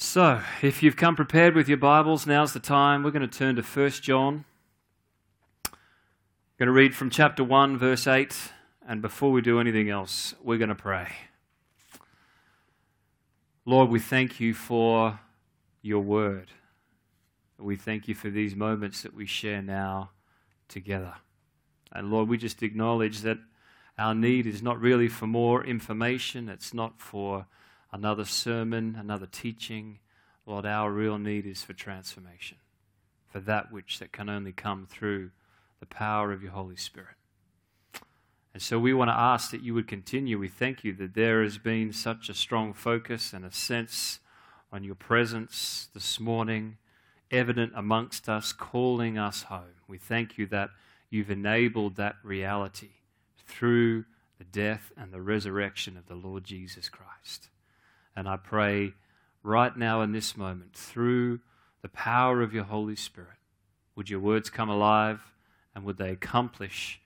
So, if you've come prepared with your Bibles, now's the time. We're going to turn to 1 John. I'm going to read from chapter 1, verse 8, and before we do anything else, we're going to pray. Lord, we thank you for your word. We thank you for these moments that we share now together. And Lord, we just acknowledge that our need is not really for more information. It's not for another sermon, another teaching. Lord, our real need is for transformation, for that which that can only come through the power of your Holy Spirit. And so we want to ask that you would continue. We thank you that there has been such a strong focus and a sense on your presence this morning, evident amongst us, calling us home. We thank you that you've enabled that reality through the death and the resurrection of the Lord Jesus Christ. And I pray right now in this moment, through the power of your Holy Spirit, would your words come alive and would they accomplish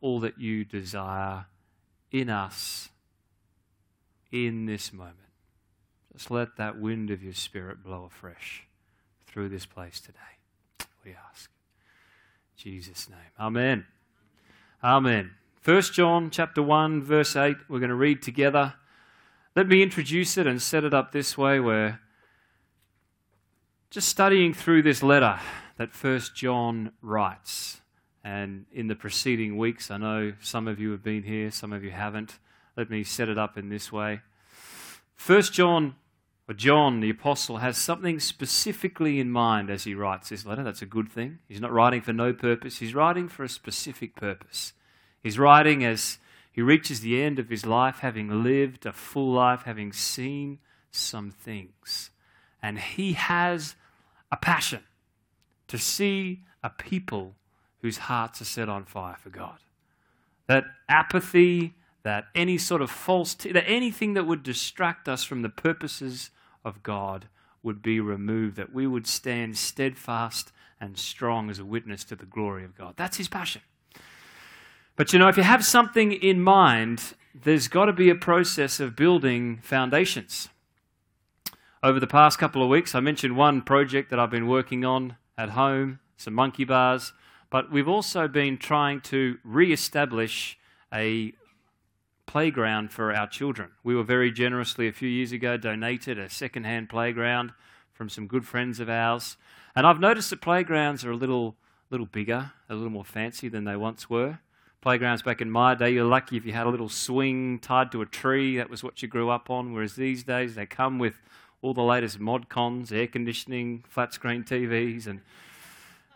all that you desire in us in this moment. Just let that wind of your Spirit blow afresh through this place today, we ask. In Jesus' name. Amen. Amen. 1 John chapter 1, verse 8, we're going to read together. Let me introduce it and set it up this way. We're just studying through this letter that 1 John writes. And in the preceding weeks, I know some of you have been here, some of you haven't. Let me set it up in this way. 1 John, or John the Apostle, has something specifically in mind as he writes this letter. That's a good thing. He's not writing for no purpose. He's writing for a specific purpose. He's writing as he reaches the end of his life, having lived a full life, having seen some things. And he has a passion to see a people whose hearts are set on fire for God. That apathy, that any sort of that anything that would distract us from the purposes of God would be removed, that we would stand steadfast and strong as a witness to the glory of God. That's his passion. But, if you have something in mind, there's got to be a process of building foundations. Over the past couple of weeks, I mentioned one project that I've been working on at home, some monkey bars, but we've also been trying to re-establish a playground for our children. We were very generously, a few years ago, donated a second-hand playground from some good friends of ours. And I've noticed that playgrounds are a little bigger, a little more fancy than they once were. Playgrounds back in my day, you're lucky if you had a little swing tied to a tree. That was what you grew up on. Whereas these days, they come with all the latest mod cons, air conditioning, flat screen TVs, and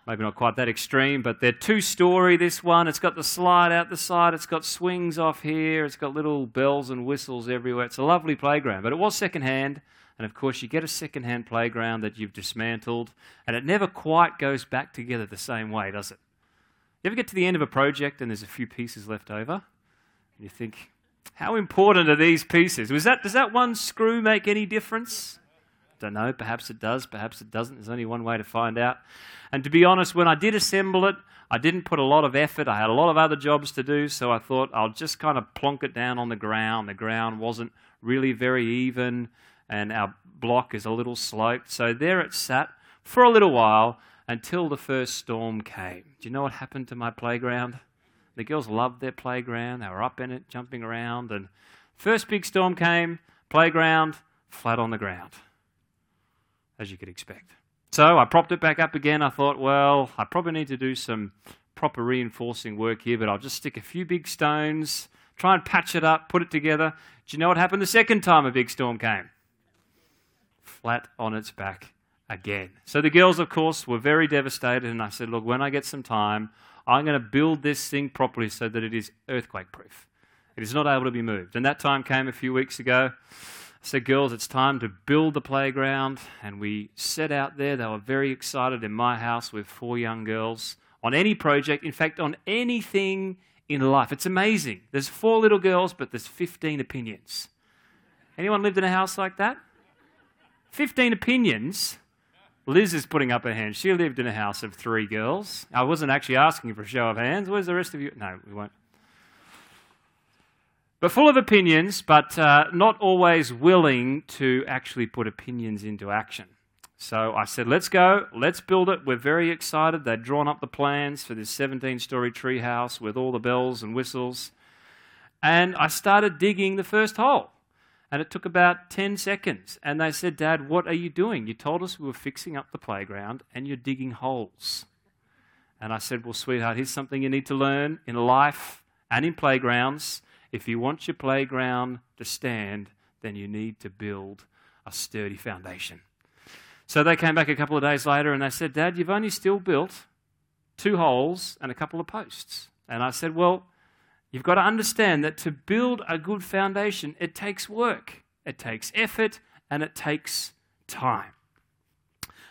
maybe not quite that extreme, but they're two-story, this one. It's got the slide out the side. It's got swings off here. It's got little bells and whistles everywhere. It's a lovely playground, but it was secondhand. And, of course, you get a secondhand playground that you've dismantled, and it never quite goes back together the same way, does it? You ever get to the end of a project and there's a few pieces left over? And you think, how important are these pieces? Does that one screw make any difference? Don't know. Perhaps it does. Perhaps it doesn't. There's only one way to find out. And to be honest, when I did assemble it, I didn't put a lot of effort. I had a lot of other jobs to do, so I thought I'll just kind of plonk it down on the ground. The ground wasn't really very even, and our block is a little sloped. So there it sat for a little while, until the first storm came. Do you know what happened to my playground? The girls loved their playground. They were up in it, jumping around. And first big storm came, playground, flat on the ground, as you could expect. So I propped it back up again. I thought, well, I probably need to do some proper reinforcing work here, but I'll just stick a few big stones, try and patch it up, put it together. Do you know what happened the second time a big storm came? Flat on its back again. So the girls, of course, were very devastated, and I said, look, when I get some time, I'm going to build this thing properly so that it is earthquake-proof. It is not able to be moved. And that time came a few weeks ago. I said, girls, it's time to build the playground, and we set out there. They were very excited in my house with four young girls on any project, in fact, on anything in life. It's amazing. There's four little girls, but there's 15 opinions. Anyone lived in a house like that? 15 opinions? Liz is putting up her hand. She lived in a house of three girls. I wasn't actually asking for a show of hands. Where's the rest of you? No, we won't. But full of opinions, but not always willing to actually put opinions into action. So I said, let's go, let's build it. We're very excited. They'd drawn up the plans for this 17-story treehouse with all the bells and whistles. And I started digging the first hole. And it took about 10 seconds. And they said, Dad, what are you doing? You told us we were fixing up the playground and you're digging holes. And I said, well, sweetheart, here's something you need to learn in life and in playgrounds. If you want your playground to stand, then you need to build a sturdy foundation. So they came back a couple of days later and they said, Dad, you've only still built 2 holes and a couple of posts. And I said, well, you've got to understand that to build a good foundation, it takes work, it takes effort, and it takes time.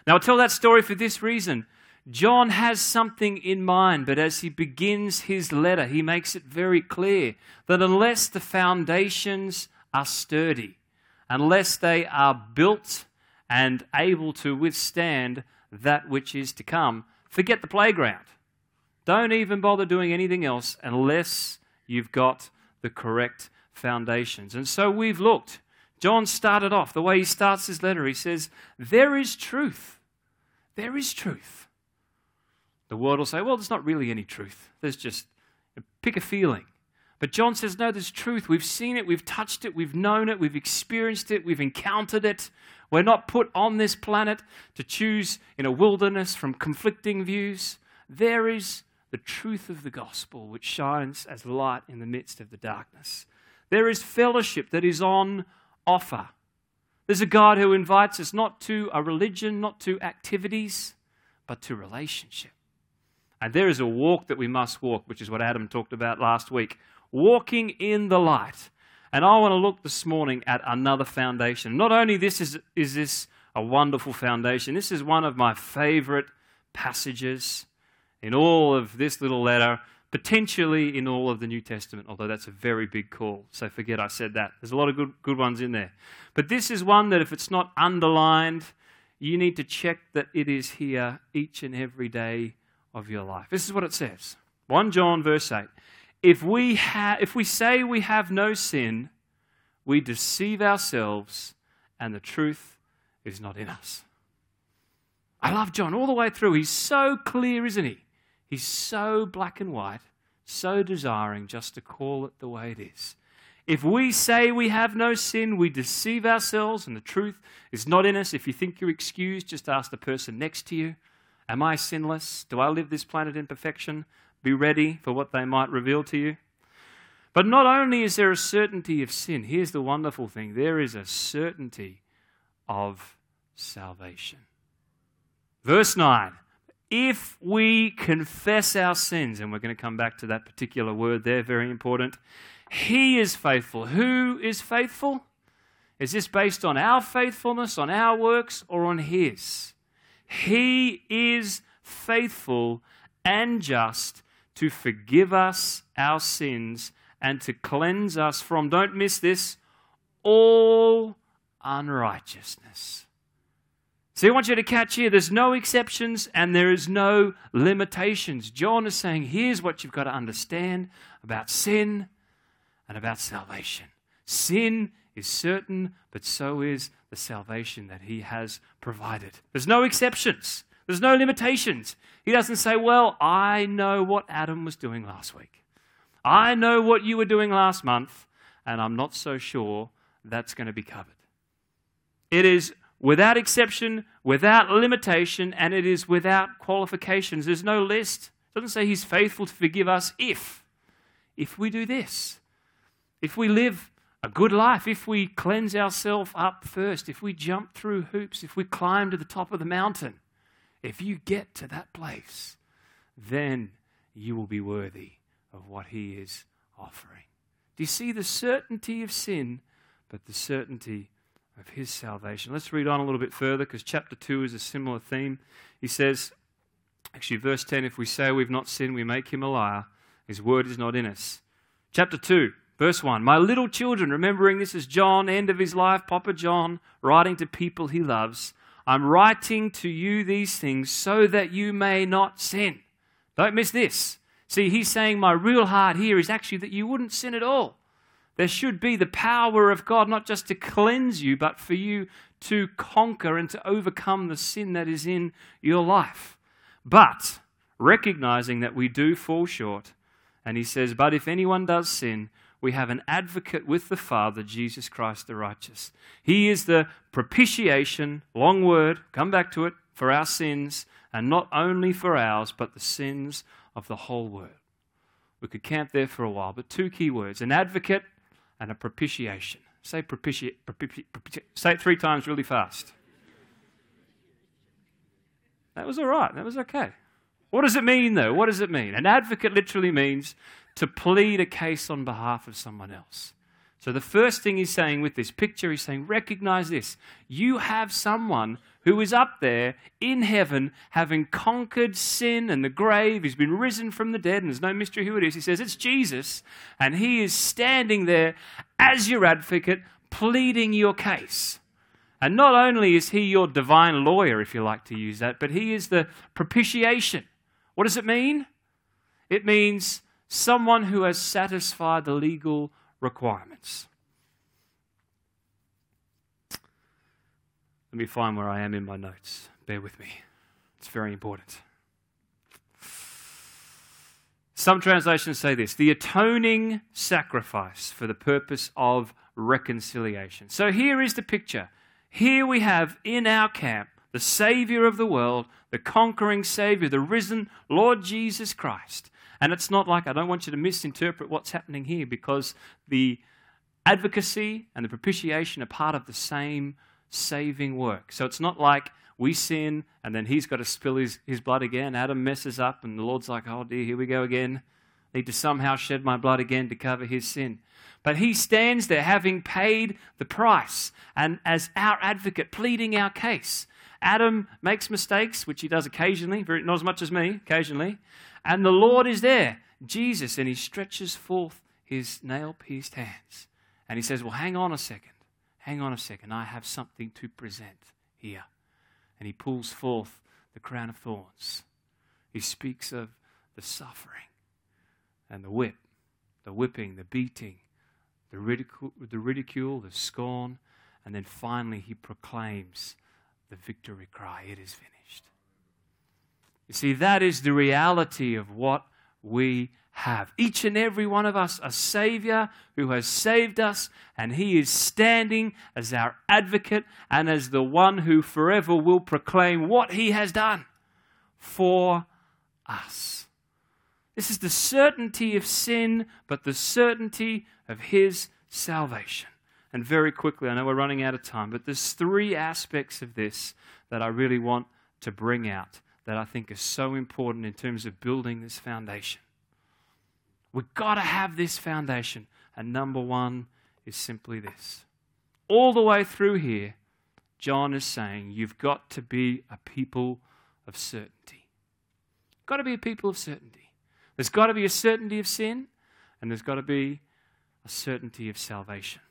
Now, I tell that story for this reason. John has something in mind, but as he begins his letter, he makes it very clear that unless the foundations are sturdy, unless they are built and able to withstand that which is to come, forget the playground. Don't even bother doing anything else unless you've got the correct foundations. And so we've looked. John started off, the way he starts his letter, he says, there is truth. There is truth. The world will say, well, there's not really any truth. There's just, pick a feeling. But John says, no, there's truth. We've seen it, we've touched it, we've known it, we've experienced it, we've encountered it. We're not put on this planet to choose in a wilderness from conflicting views. There is the truth of the gospel which shines as light in the midst of the darkness. There is fellowship that is on offer. There's a God who invites us not to a religion, not to activities, but to relationship. And there is a walk that we must walk, which is what Adam talked about last week. Walking in the light. And I want to look this morning at another foundation. Not only this is this a wonderful foundation, this is one of my favorite passages in all of this little letter, potentially in all of the New Testament, although that's a very big call. So forget I said that. There's a lot of good ones in there. But this is one that if it's not underlined, you need to check that it is here each and every day of your life. This is what it says. 1 John verse 8. If we say we have no sin, we deceive ourselves and the truth is not in us. I love John all the way through. He's so clear, isn't he? He's so black and white, so desiring just to call it the way it is. If we say we have no sin, we deceive ourselves and the truth is not in us. If you think you're excused, just ask the person next to you. Am I sinless? Do I live this planet in perfection? Be ready for what they might reveal to you. But not only is there a certainty of sin, here's the wonderful thing, there is a certainty of salvation. Verse 9, if we confess our sins, and we're going to come back to that particular word there, very important, he is faithful. Who is faithful? Is this based on our faithfulness, on our works, or on his? He is faithful and just to forgive us our sins and to cleanse us from, don't miss this, all unrighteousness. See, I want you to catch here, there's no exceptions and there is no limitations. John is saying, here's what you've got to understand about sin and about salvation. Sin is certain, but so is the salvation that he has provided. There's no exceptions. There's no limitations. He doesn't say, well, I know what Adam was doing last week. I know what you were doing last month, and I'm not so sure that's going to be covered. It is without exception, without limitation, and it is without qualifications. There's no list. It doesn't say he's faithful to forgive us if we do this, if we live a good life, if we cleanse ourselves up first, if we jump through hoops, if we climb to the top of the mountain, if you get to that place, then you will be worthy of what he is offering. Do you see the certainty of sin, but the certainty of his salvation? Let's read on a little bit further because chapter 2 is a similar theme. He says, actually verse 10, if we say we've not sinned, we make him a liar. His word is not in us. Chapter 2. Verse 1, my little children, remembering this is John, end of his life, Papa John, writing to people he loves. I'm writing to you these things so that you may not sin. Don't miss this. See, he's saying my real heart here is actually that you wouldn't sin at all. There should be the power of God, not just to cleanse you, but for you to conquer and to overcome the sin that is in your life. But recognizing that we do fall short, and he says, but if anyone does sin, we have an advocate with the Father, Jesus Christ the righteous. He is the propitiation, long word, come back to it, for our sins, and not only for ours, but the sins of the whole world. We could camp there for a while, but two key words, an advocate and a propitiation. Say say it three times really fast. That was all right. That was okay. What does it mean, though? What does it mean? An advocate literally means to plead a case on behalf of someone else. So the first thing he's saying with this picture, he's saying, recognize this. You have someone who is up there in heaven, having conquered sin and the grave. He's been risen from the dead, and there's no mystery who it is. He says, it's Jesus, and he is standing there as your advocate, pleading your case. And not only is he your divine lawyer, if you like to use that, but he is the propitiation. What does it mean? It means someone who has satisfied the legal requirements. Let me find where I am in my notes. Bear with me. It's very important. Some translations say this, the atoning sacrifice for the purpose of reconciliation. So here is the picture. Here we have in our camp the Savior of the world, the conquering Savior, the risen Lord Jesus Christ. And it's not like, I don't want you to misinterpret what's happening here, because the advocacy and the propitiation are part of the same saving work. So it's not like we sin and then he's got to spill his blood again. Adam messes up and the Lord's like, oh dear, here we go again. I need to somehow shed my blood again to cover his sin. But he stands there having paid the price and as our advocate pleading our case. Adam makes mistakes, which he does occasionally, not as much as me, occasionally. And the Lord is there, Jesus, and he stretches forth his nail-pierced hands. And he says, well, hang on a second. I have something to present here. And he pulls forth the crown of thorns. He speaks of the suffering and the whip, the whipping, the beating, the ridicule, the scorn. And then finally he proclaims the victory cry, it is finished. You see, that is the reality of what we have. Each and every one of us, a Savior who has saved us, and he is standing as our advocate and as the one who forever will proclaim what he has done for us. This is the certainty of sin, but the certainty of his salvation. And very quickly, I know we're running out of time, but there's three aspects of this that I really want to bring out that I think is so important in terms of building this foundation. We've got to have this foundation. And number one is simply this. All the way through here, John is saying you've got to be a people of certainty. You've got to be a people of certainty. There's got to be a certainty of sin, and there's got to be a certainty of salvation.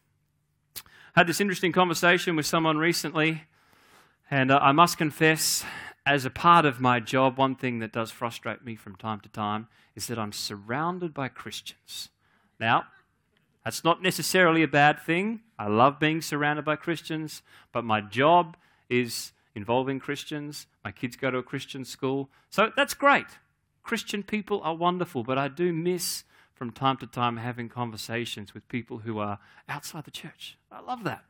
Had this interesting conversation with someone recently, and I must confess, as a part of my job, one thing that does frustrate me from time to time is that I'm surrounded by Christians. Now, that's not necessarily a bad thing. I love being surrounded by Christians, but my job is involving Christians. My kids go to a Christian school, so that's great. Christian people are wonderful, but I do miss from time to time having conversations with people who are outside the church. I love that.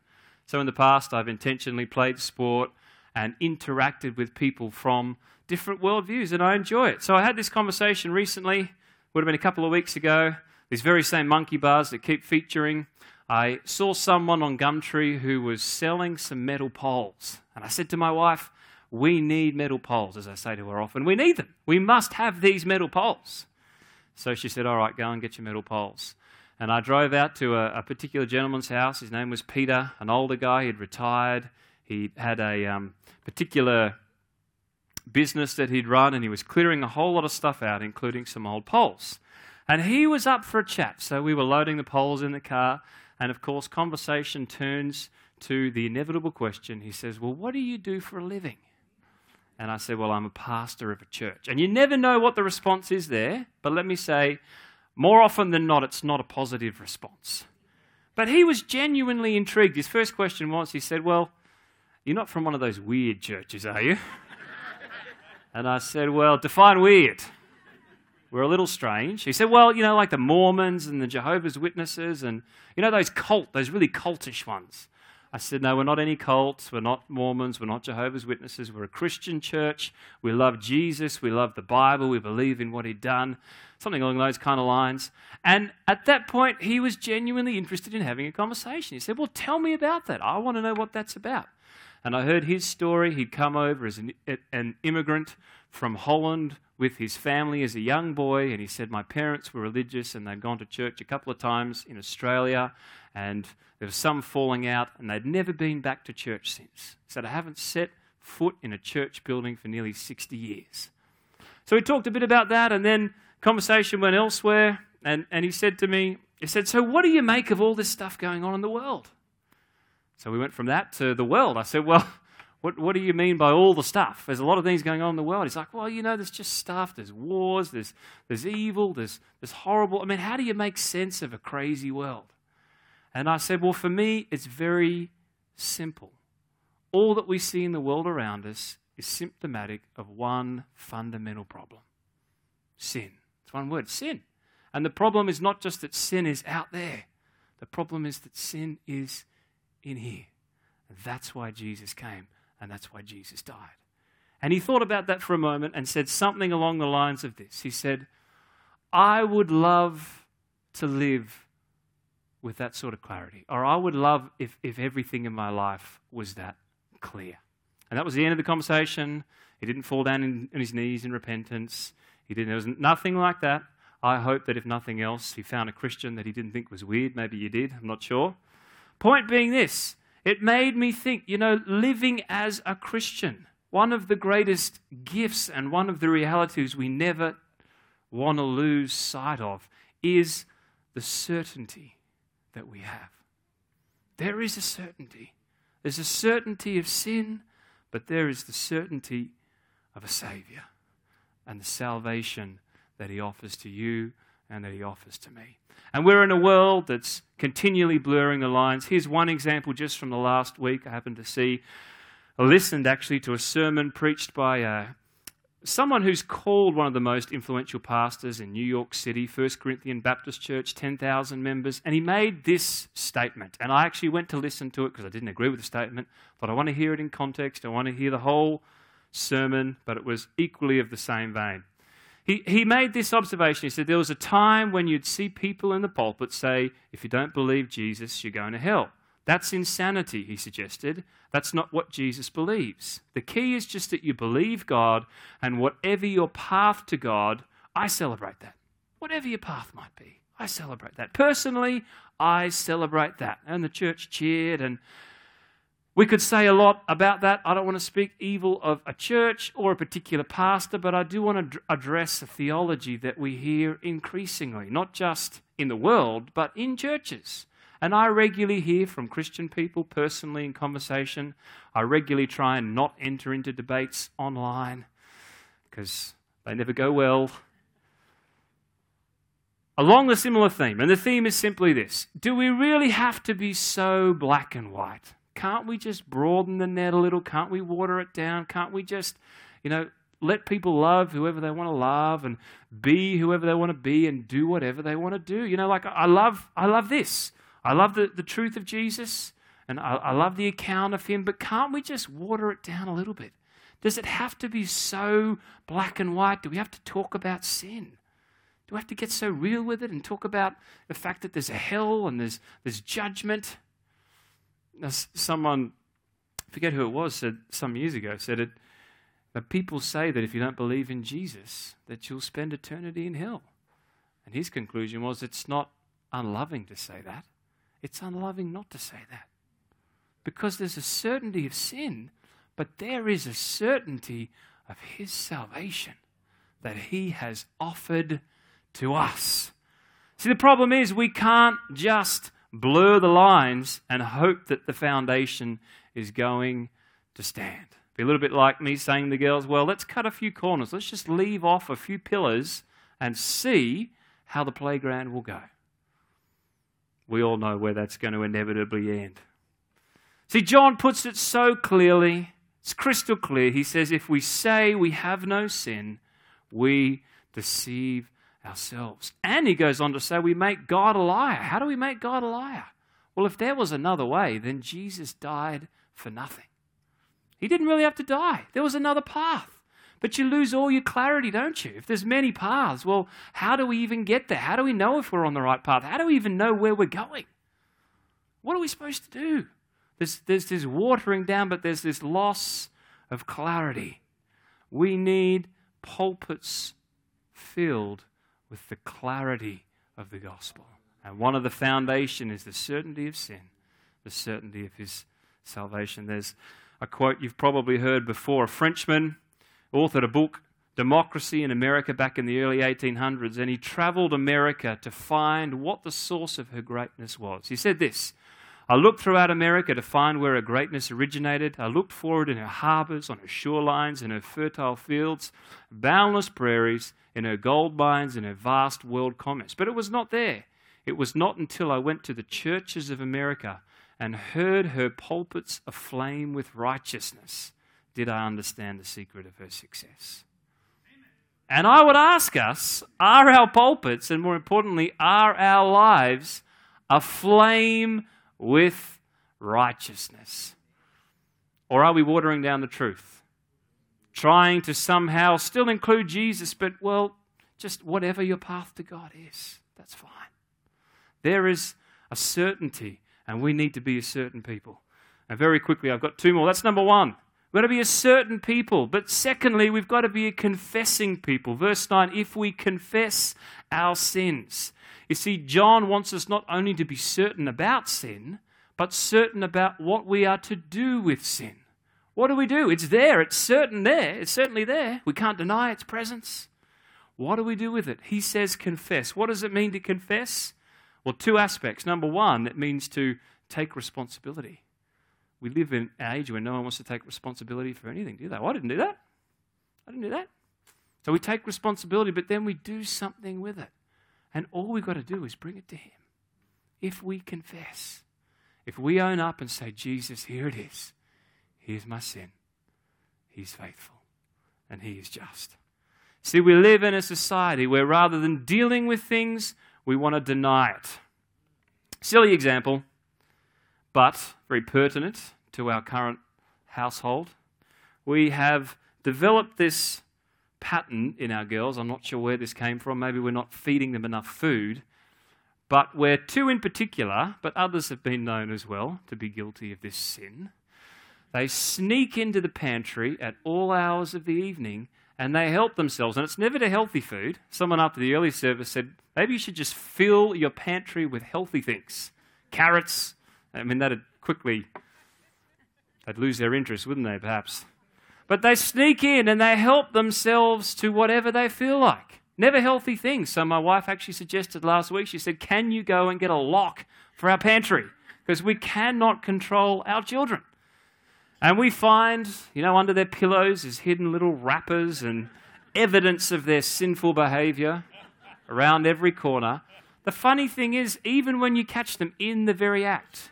So in the past, I've intentionally played sport and interacted with people from different worldviews, and I enjoy it. So I had this conversation recently, would have been a couple of weeks ago, these very same monkey bars that keep featuring. I saw someone on Gumtree who was selling some metal poles. And I said to my wife, we need metal poles, as I say to her often. We need them. We must have these metal poles. So she said, all right, go and get your metal poles. And I drove out to a particular gentleman's house. His name was Peter, an older guy. He'd retired. He had a particular business that he'd run, and he was clearing a whole lot of stuff out, including some old poles. And he was up for a chat. So we were loading the poles in the car. And, of course, conversation turns to the inevitable question. He says, well, what do you do for a living? And I said, well, I'm a pastor of a church. And you never know what the response is there, but let me say, more often than not, it's not a positive response. But he was genuinely intrigued. His first question was, he said, well, you're not from one of those weird churches, are you? And I said, well, define weird. We're a little strange. He said, well, you know, like the Mormons and the Jehovah's Witnesses and, you know, those really cultish ones. I said, no, we're not any cults, we're not Mormons, we're not Jehovah's Witnesses, we're a Christian church, we love Jesus, we love the Bible, we believe in what he'd done, something along those kind of lines. And at that point, he was genuinely interested in having a conversation. He said, well, tell me about that. I want to know what that's about. And I heard his story. He'd come over as an immigrant from Holland with his family as a young boy, and he said, my parents were religious and they'd gone to church a couple of times in Australia, and there was some falling out, and they'd never been back to church since. He said, I haven't set foot in a church building for nearly 60 years. So we talked a bit about that, and then conversation went elsewhere, and he said to me, he said, so what do you make of all this stuff going on in the world? So we went from that to the world. I said, well, what do you mean by all the stuff? There's a lot of things going on in the world. He's like, well, you know, there's just stuff. There's wars. There's evil. There's horrible. I mean, how do you make sense of a crazy world? And I said, well, for me, it's very simple. All that we see in the world around us is symptomatic of one fundamental problem, sin. It's one word, sin. And the problem is not just that sin is out there. The problem is that sin is in here. And that's why Jesus came, and that's why Jesus died. And he thought about that for a moment and said something along the lines of this. He said, I would love to live with that sort of clarity, or I would love if everything in my life was that clear. And that was the end of the conversation. He didn't fall down on his knees in repentance. There was nothing like that. I hope that if nothing else, he found a Christian that he didn't think was weird. Maybe you did, I'm not sure. Point being this, it made me think, you know, living as a Christian, one of the greatest gifts and one of the realities we never want to lose sight of is the certainty that we have. There is a certainty. There's a certainty of sin, but there is the certainty of a Savior and the salvation that he offers to you and that he offers to me. And we're in a world that's continually blurring the lines. Here's one example just from the last week. I happened to see, I listened actually to a sermon preached by someone who's called one of the most influential pastors in New York City, First Corinthian Baptist Church, 10,000 members, and he made this statement. And I actually went to listen to it because I didn't agree with the statement, but I want to hear it in context. I want to hear the whole sermon, but it was equally of the same vein. He made this observation. He said, there was a time when you'd see people in the pulpit say, if you don't believe Jesus, you're going to hell. That's insanity, he suggested. That's not what Jesus believes. The key is just that you believe God, and whatever your path to God, I celebrate that. Whatever your path might be, I celebrate that. Personally, I celebrate that. And the church cheered, and we could say a lot about that. I don't want to speak evil of a church or a particular pastor, but I do want to address a theology that we hear increasingly, not just in the world, but in churches. And I regularly hear from Christian people personally in conversation. I regularly try and not enter into debates online because they never go well. Along a similar theme, and the theme is simply this: do we really have to be so black and white? Can't we just broaden the net a little? Can't we water it down? Can't we just, you know, let people love whoever they want to love and be whoever they want to be and do whatever they want to do? You know, like I love this. I love the truth of Jesus, and I love the account of him, but can't we just water it down a little bit? Does it have to be so black and white? Do we have to talk about sin? Do we have to get so real with it and talk about the fact that there's a hell and there's judgment? Now, someone, I forget who it was, said some years ago, said it, that people say that if you don't believe in Jesus, that you'll spend eternity in hell. And his conclusion was, it's not unloving to say that. It's unloving not to say that. Because there's a certainty of sin, but there is a certainty of his salvation that he has offered to us. See, the problem is we can't just blur the lines and hope that the foundation is going to stand. Be a little bit like me saying to the girls, well, let's cut a few corners. Let's just leave off a few pillars and see how the playground will go. we all know where that's going to inevitably end. See, John puts it so clearly. It's crystal clear. He says, if we say we have no sin, we deceive ourselves. And he goes on to say we make God a liar. How do we make God a liar? Well, if there was another way, then Jesus died for nothing. He didn't really have to die. There was another path. But you lose all your clarity, don't you? If there's many paths, well, how do we even get there? How do we know if we're on the right path? How do we even know where we're going? What are we supposed to do? There's this watering down, but there's this loss of clarity. We need pulpits filled with the clarity of the gospel. And one of the foundation is the certainty of sin, the certainty of his salvation. There's a quote you've probably heard before. A Frenchman authored a book, Democracy in America, back in the early 1800s, and he traveled America to find what the source of her greatness was. He said this, "I looked throughout America to find where her greatness originated. I looked for it in her harbors, on her shorelines, in her fertile fields, boundless prairies, in her gold mines, in her vast world commerce. But it was not there. It was not until I went to the churches of America and heard her pulpits aflame with righteousness did I understand the secret of her success." Amen. And I would ask us, are our pulpits, and more importantly, are our lives aflame with righteousness? Or are we watering down the truth, trying to somehow still include Jesus, but, well, just whatever your path to God is, that's fine. There is a certainty, and we need to be a certain people. And very quickly, I've got two more. That's number one. We've got to be a certain people. But secondly, we've got to be a confessing people. Verse 9, if we confess our sins. You see, John wants us not only to be certain about sin, but certain about what we are to do with sin. What do we do? It's there. It's certain there. It's certainly there. We can't deny its presence. What do we do with it? He says confess. What does it mean to confess? Well, two aspects. Number one, it means to take responsibility. We live in an age where no one wants to take responsibility for anything, do they? Well, I didn't do that. I didn't do that. So we take responsibility, but then we do something with it. And all we've got to do is bring it to him. If we confess, if we own up and say, Jesus, here it is. Here's my sin. He's faithful and he is just. See, we live in a society where rather than dealing with things, we want to deny it. Silly example, but very pertinent to our current household. We have developed this pattern in our girls. I'm not sure where this came from. Maybe we're not feeding them enough food. But where two in particular, but others have been known as well to be guilty of this sin, they sneak into the pantry at all hours of the evening and they help themselves. And it's never to healthy food. Someone after the early service said, maybe you should just fill your pantry with healthy things. Carrots. I mean, they'd lose their interest, wouldn't they, perhaps? But they sneak in and they help themselves to whatever they feel like. Never healthy things. So my wife actually suggested last week, she said, can you go and get a lock for our pantry? Because we cannot control our children. And we find, under their pillows is hidden little wrappers and evidence of their sinful behavior around every corner. The funny thing is, even when you catch them in the very act,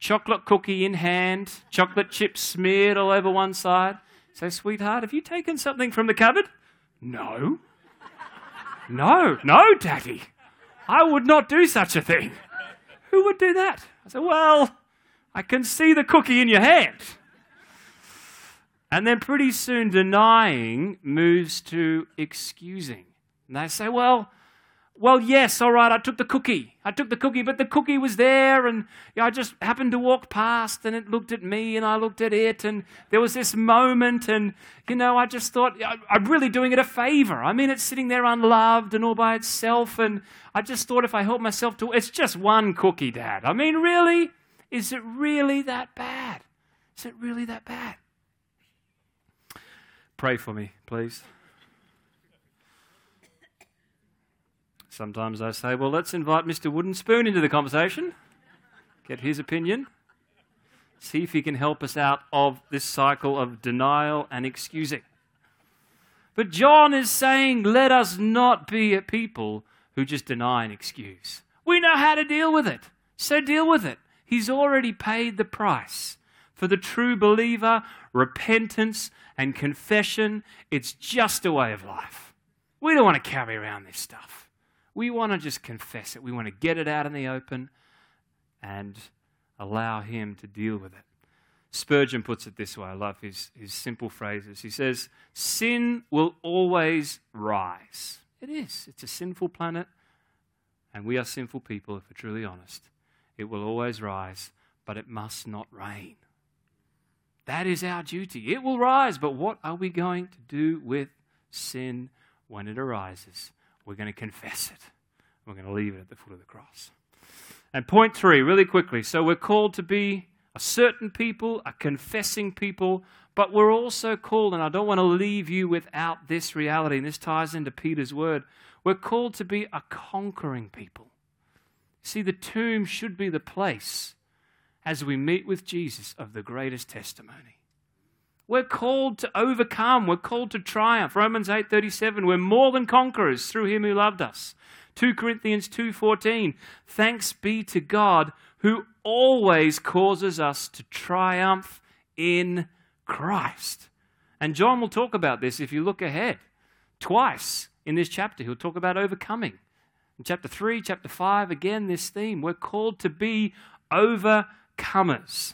chocolate cookie in hand, chocolate chips smeared all over one side. Say, sweetheart, have you taken something from the cupboard? No. No, Daddy. I would not do such a thing. Who would do that? I said, well, I can see the cookie in your hand. And then pretty soon denying moves to excusing. And they say, well, yes, all right, I took the cookie, but the cookie was there and I just happened to walk past and it looked at me and I looked at it and there was this moment and, I just thought, I'm really doing it a favor. I mean, it's sitting there unloved and all by itself and I just thought if I help myself to, it's just one cookie, Dad. I mean, really? Is it really that bad? Is it really that bad? Pray for me, please. Sometimes I say, well, let's invite Mr. Wooden Spoon into the conversation, get his opinion, see if he can help us out of this cycle of denial and excusing. But John is saying, let us not be a people who just deny and excuse. We know how to deal with it. So deal with it. He's already paid the price. For the true believer, repentance and confession, it's just a way of life. We don't want to carry around this stuff. We want to just confess it. We want to get it out in the open and allow him to deal with it. Spurgeon puts it this way. I love his simple phrases. He says, sin will always rise. It is. It's a sinful planet, and we are sinful people if we're truly honest. It will always rise, but it must not reign. That is our duty. It will rise, but what are we going to do with sin when it arises? We're going to confess it. We're going to leave it at the foot of the cross. And point three, really quickly. So we're called to be a certain people, a confessing people, but we're also called, and I don't want to leave you without this reality, and this ties into Peter's word, we're called to be a conquering people. See, the tomb should be the place, as we meet with Jesus, of the greatest testimony. We're called to overcome. We're called to triumph. Romans 8:37, we're more than conquerors through him who loved us. 2 Corinthians 2:14, thanks be to God who always causes us to triumph in Christ. And John will talk about this if you look ahead. Twice in this chapter, he'll talk about overcoming. In chapter 3, chapter 5, again, this theme. We're called to be overcomers.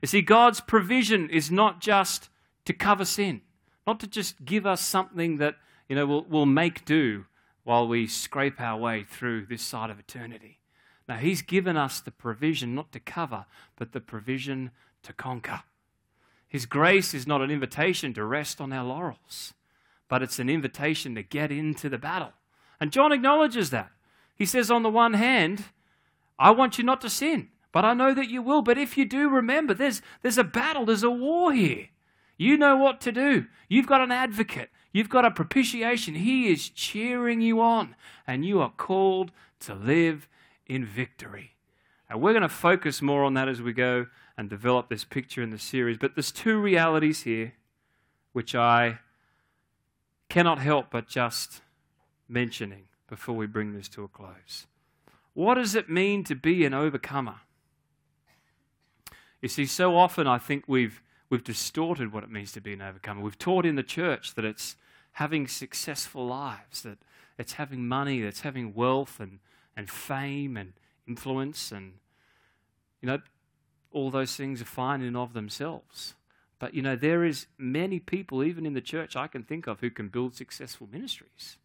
You see, God's provision is not just to cover sin, not to just give us something that, we'll make do while we scrape our way through this side of eternity. Now, he's given us the provision not to cover, but the provision to conquer. His grace is not an invitation to rest on our laurels, but it's an invitation to get into the battle. And John acknowledges that. He says, on the one hand, I want you not to sin, but I know that you will. But if you do, remember, there's a battle, there's a war here. You know what to do. You've got an advocate. You've got a propitiation. He is cheering you on, and you are called to live in victory. And we're going to focus more on that as we go and develop this picture in the series. But there's two realities here which I cannot help but just mentioning before we bring this to a close. What does it mean to be an overcomer? You see, so often I think we've distorted what it means to be an overcomer. We've taught in the church that it's having successful lives, that it's having money, that it's having wealth and fame and influence and, all those things are fine in and of themselves. But, there is many people, even in the church I can think of, who can build successful ministries,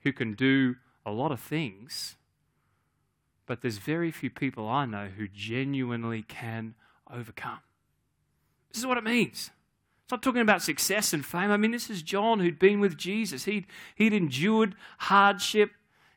who can do a lot of things. But there's very few people I know who genuinely can overcome. This is what it means. It's not talking about success and fame. I mean, this is John who'd been with Jesus. He'd endured hardship.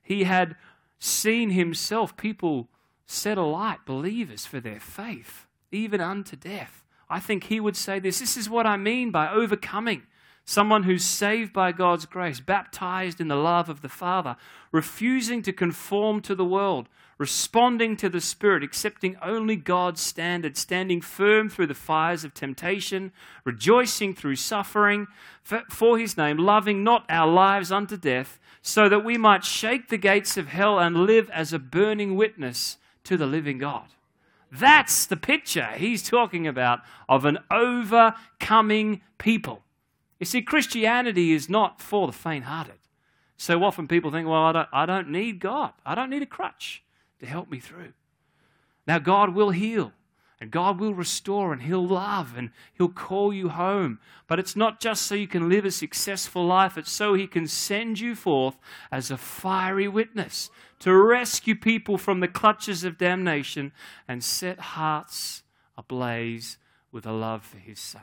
He had seen himself people set alight, believers, for their faith, even unto death. I think he would say this. This is what I mean by overcoming. Someone who's saved by God's grace, baptized in the love of the Father, refusing to conform to the world, responding to the Spirit, accepting only God's standard, standing firm through the fires of temptation, rejoicing through suffering for his name, loving not our lives unto death, so that we might shake the gates of hell and live as a burning witness to the living God. That's the picture he's talking about of an overcoming people. You see, Christianity is not for the faint-hearted. So often people think, well, I don't need God. I don't need a crutch to help me through. Now, God will heal, and God will restore, and he'll love, and he'll call you home. But it's not just so you can live a successful life. It's so he can send you forth as a fiery witness to rescue people from the clutches of damnation and set hearts ablaze with a love for his Son.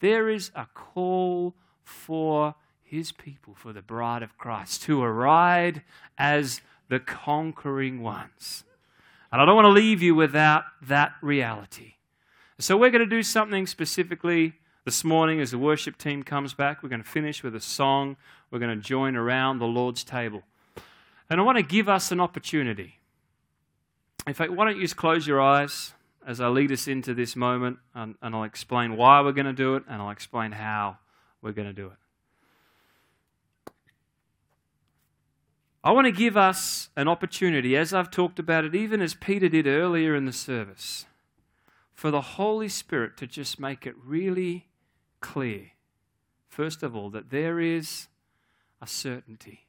There is a call for his people, for the bride of Christ, to arrive as the conquering ones. And I don't want to leave you without that reality. So we're going to do something specifically this morning as the worship team comes back. We're going to finish with a song. We're going to join around the Lord's table. And I want to give us an opportunity. In fact, why don't you just close your eyes as I lead us into this moment, and I'll explain why we're going to do it, and I'll explain how we're going to do it. I want to give us an opportunity, as I've talked about it, even as Peter did earlier in the service, for the Holy Spirit to just make it really clear, first of all, that there is a certainty.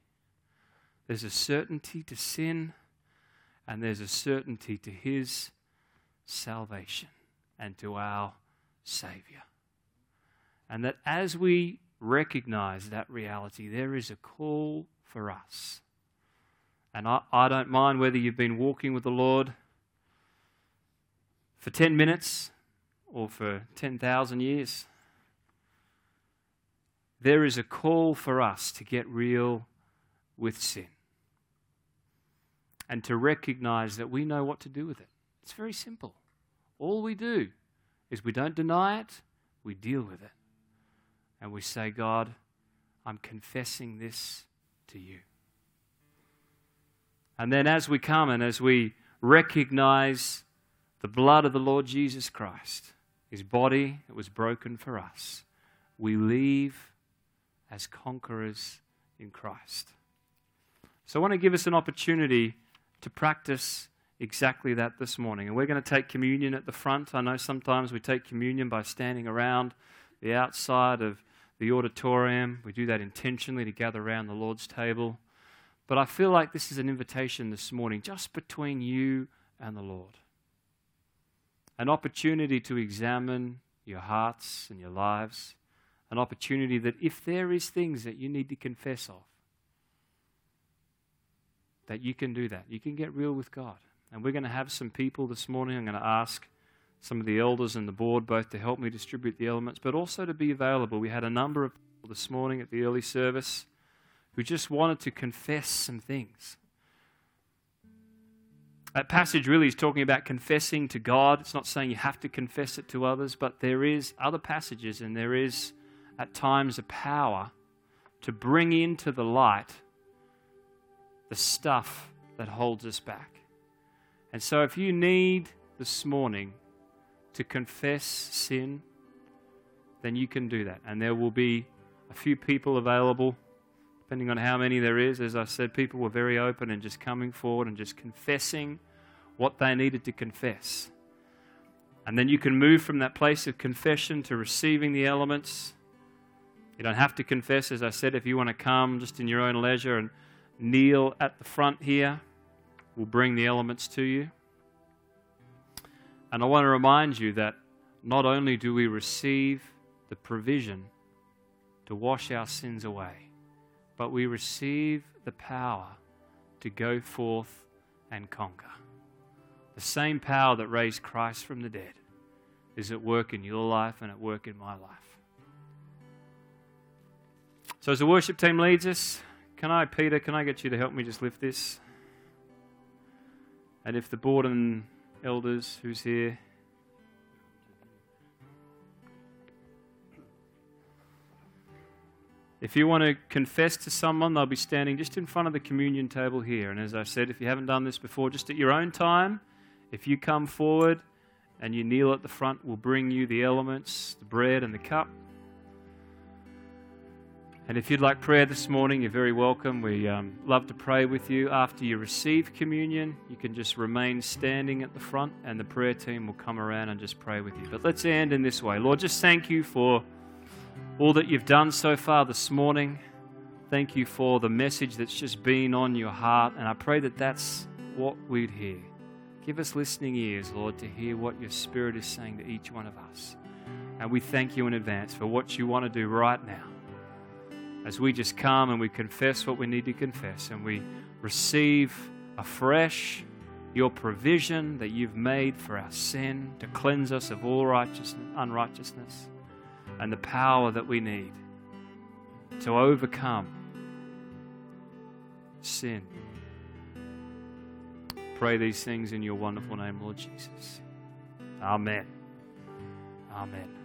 There's a certainty to sin, and there's a certainty to His salvation and to our Savior. And that as we recognize that reality, there is a call for us. And I don't mind whether you've been walking with the Lord for 10 minutes or for 10,000 years. There is a call for us to get real with sin and to recognize that we know what to do with it. It's very simple. All we do is we don't deny it, we deal with it. And we say, God, I'm confessing this to you. And then as we come and as we recognize the blood of the Lord Jesus Christ, His body, it was broken for us, we leave as conquerors in Christ. So I want to give us an opportunity to practice exactly that this morning. And we're going to take communion at the front. I know sometimes we take communion by standing around the outside of the auditorium. We do that intentionally to gather around the Lord's table. But I feel like this is an invitation this morning, just between you and the Lord. An opportunity to examine your hearts and your lives. An opportunity that if there is things that you need to confess of, that you can do that. You can get real with God. And we're going to have some people this morning. I'm going to ask some of the elders and the board both to help me distribute the elements, but also to be available. We had a number of people this morning at the early service who just wanted to confess some things. That passage really is talking about confessing to God. It's not saying you have to confess it to others, but there is other passages and there is at times a power to bring into the light the stuff that holds us back. And so if you need this morning to confess sin, then you can do that. And there will be a few people available, depending on how many there is. As I said, people were very open and just coming forward and just confessing what they needed to confess. And then you can move from that place of confession to receiving the elements. You don't have to confess, as I said, if you want to come just in your own leisure and kneel at the front here. We'll bring the elements to you. And I want to remind you that not only do we receive the provision to wash our sins away, but we receive the power to go forth and conquer. The same power that raised Christ from the dead is at work in your life and at work in my life. So as the worship team leads us, Peter, can I get you to help me just lift this? And if the board and elders, who's here? If you want to confess to someone, they'll be standing just in front of the communion table here. And as I said, if you haven't done this before, just at your own time, if you come forward and you kneel at the front, we'll bring you the elements, the bread and the cup. And if you'd like prayer this morning, you're very welcome. We love to pray with you. After you receive communion, you can just remain standing at the front and the prayer team will come around and just pray with you. But let's end in this way. Lord, just thank you for all that you've done so far this morning. Thank you for the message that's just been on your heart. And I pray that that's what we'd hear. Give us listening ears, Lord, to hear what your Spirit is saying to each one of us. And we thank you in advance for what you want to do right now, as we just come and we confess what we need to confess and we receive afresh your provision that you've made for our sin to cleanse us of all unrighteousness and the power that we need to overcome sin. Pray these things in your wonderful name, Lord Jesus. Amen. Amen.